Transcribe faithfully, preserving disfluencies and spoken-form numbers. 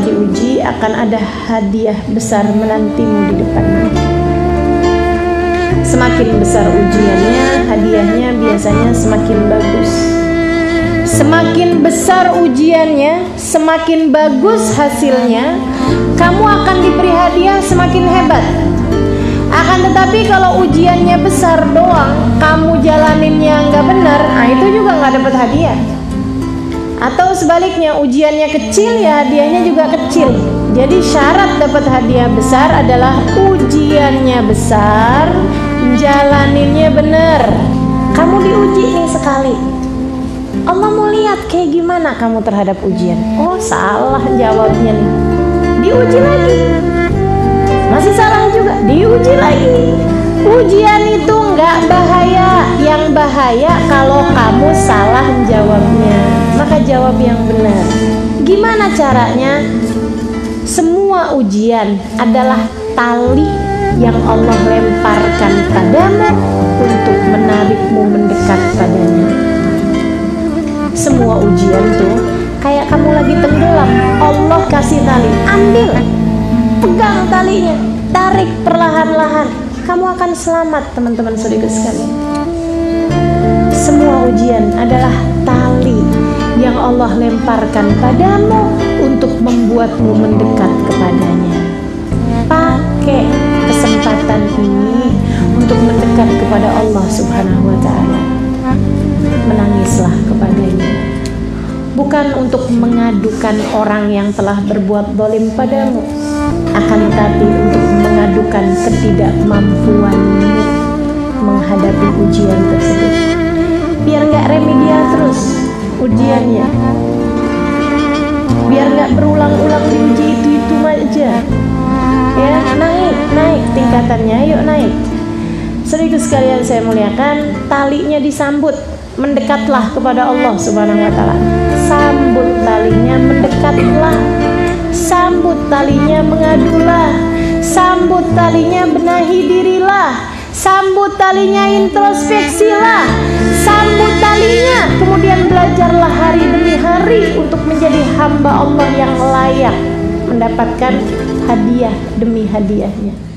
setelah diuji akan ada hadiah besar menantimu di depanmu. Semakin besar ujiannya, hadiahnya biasanya semakin bagus. Semakin besar ujiannya, semakin bagus hasilnya, kamu akan diberi hadiah semakin hebat. Akan tetapi kalau ujiannya besar doang, kamu jalaninnya nggak benar, nah itu juga nggak dapat hadiah. Atau sebaliknya, ujiannya kecil ya hadiahnya juga kecil. Jadi syarat dapat hadiah besar adalah ujiannya besar, jalaninnya benar. Kamu diuji nih sekali, Allah mau lihat kayak gimana kamu terhadap ujian. Oh, salah jawabnya nih, diuji lagi. Masih salah juga, diuji lagi. Ujian itu nggak bahaya, yang bahaya kalau kamu salah jawabnya. Maka jawab yang benar. Gimana caranya? Semua ujian adalah tali yang Allah lemparkan padamu untuk menarikmu mendekat padanya. Semua ujian tuh kayak kamu lagi tenggelam, Allah kasih tali, ambil, pegang talinya, tarik perlahan-lahan, kamu akan selamat. Teman-teman saudaraku sekalian, semua ujian adalah tali yang Allah lemparkan padamu untuk membuatmu mendekat kepadanya. Pakai kesempatan ini untuk mendekat kepada Allah Subhanahu wa Ta'ala. Menangislah kepadanya, bukan untuk mengadukan orang yang telah berbuat zalim padamu, akan tetapi untuk mengadukan ketidakmampuanmu menghadapi ujian tersebut. Biar nggak remedial terus ujiannya, biar nggak berulang-ulang diuji itu-itu aja ya. Naik, naik tingkatannya, yuk naik. Saudaraku sekalian saya muliakan, talinya disambut, mendekatlah kepada Allah Subhanahu wa Ta'ala. Sambut talinya, mendekatlah. Sambut talinya, mengadulah. Sambut talinya, benahi dirilah. Sambut talinya, introspeksilah. Sambut talinya, kemudian belajarlah hari demi hari untuk menjadi hamba Allah yang layak mendapatkan hadiah demi hadiahnya.